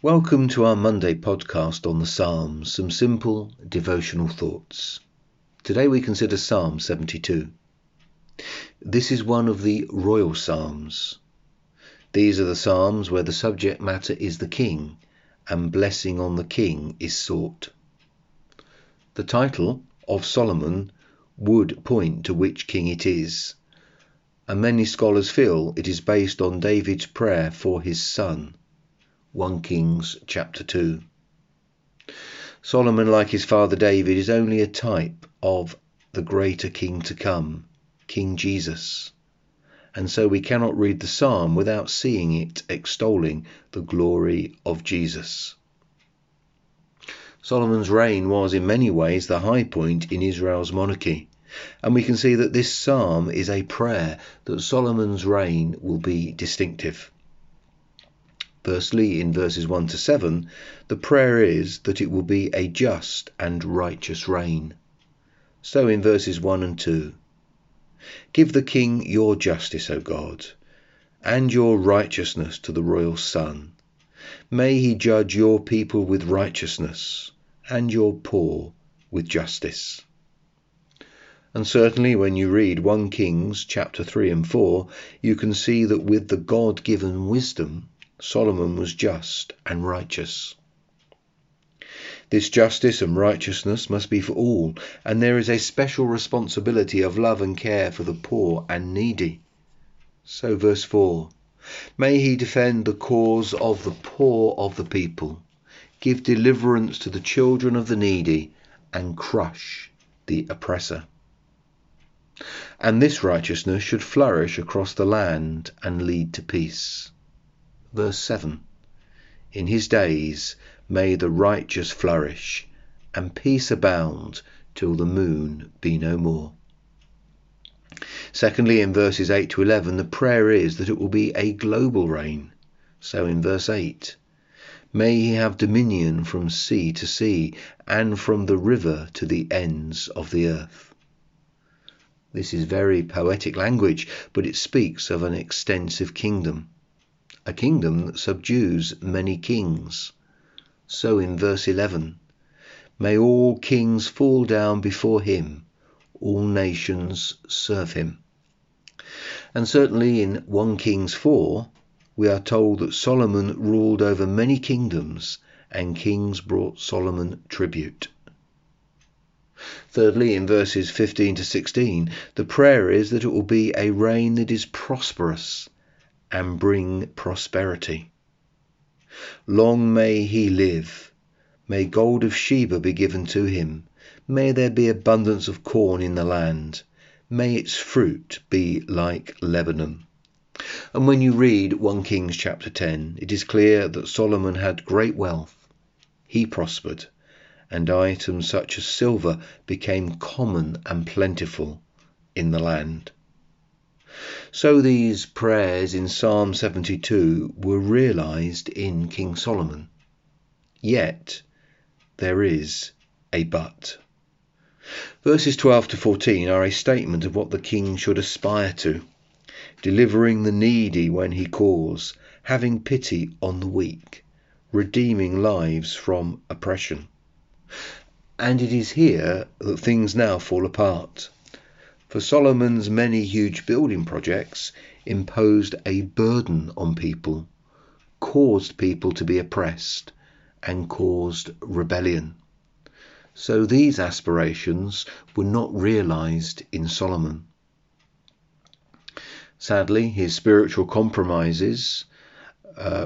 Welcome to our Monday podcast on the Psalms, some simple devotional thoughts. Today we consider Psalm 72. This is one of the royal psalms. These are the psalms where the subject matter is the king, and blessing on the king is sought. The title of Solomon would point to which king it is, and many scholars feel it is based on David's prayer for his son. 1 Kings chapter 2. Solomon, like his father David, is only a type of the greater king to come, King Jesus. And so we cannot read the psalm without seeing it extolling the glory of Jesus. Solomon's reign was in many ways the high point in Israel's monarchy. And we can see that this psalm is a prayer that Solomon's reign will be distinctive. Firstly, in verses 1 to 7, the prayer is that it will be a just and righteous reign. So in verses 1 and 2, "Give the king your justice, O God, and your righteousness to the royal son. May he judge your people with righteousness, and your poor with justice." And certainly when you read 1 Kings chapter 3 and 4, you can see that with the God-given wisdom, Solomon was just and righteous. This justice and righteousness must be for all, and there is a special responsibility of love and care for the poor and needy. So verse 4, "May he defend the cause of the poor of the people, give deliverance to the children of the needy, and crush the oppressor." And this righteousness should flourish across the land and lead to peace. Verse 7, "In his days may the righteous flourish, and peace abound till the moon be no more." Secondly, in verses 8 to 11, the prayer is that it will be a global reign. So in verse 8, "May he have dominion from sea to sea, and from the river to the ends of the earth." This is very poetic language, but it speaks of an extensive kingdom. A kingdom that subdues many kings. So in verse 11, "May all kings fall down before him, all nations serve him." And certainly in 1 Kings 4, we are told that Solomon ruled over many kingdoms, and kings brought Solomon tribute. Thirdly, in verses 15 to 16, the prayer is that it will be a reign that is prosperous and bring prosperity. "Long may he live. May gold of Sheba be given to him. May there be abundance of corn in the land. May its fruit be like Lebanon." And when you read 1 Kings chapter 10, it is clear that Solomon had great wealth. He prospered, and items such as silver became common and plentiful in the land. So these prayers in Psalm 72 were realised in King Solomon. Yet there is a but. Verses 12 to 14 are a statement of what the king should aspire to: delivering the needy when he calls, having pity on the weak, redeeming lives from oppression. And it is here that things now fall apart. For Solomon's many huge building projects imposed a burden on people, caused people to be oppressed, and caused rebellion. So these aspirations were not realised in Solomon. Sadly, his spiritual compromises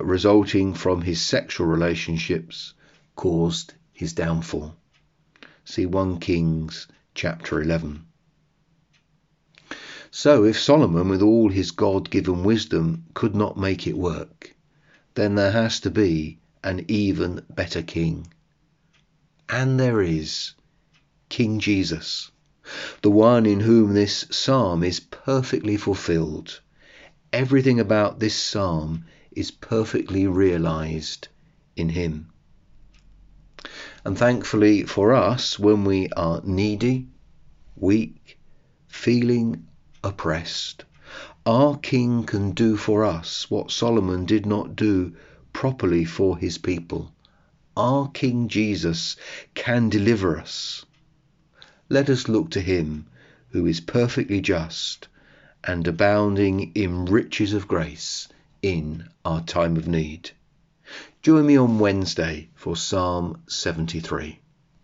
resulting from his sexual relationships caused his downfall. See 1 Kings chapter 11. So if Solomon, with all his God-given wisdom, could not make it work, then there has to be an even better king. And there is King Jesus, the one in whom this psalm is perfectly fulfilled. Everything about this psalm is perfectly realised in him. And thankfully for us, when we are needy, weak, feeling oppressed, our King can do for us what Solomon did not do properly for his people. Our King Jesus can deliver us. Let us look to him who is perfectly just and abounding in riches of grace in our time of need. Join me on Wednesday for Psalm 73.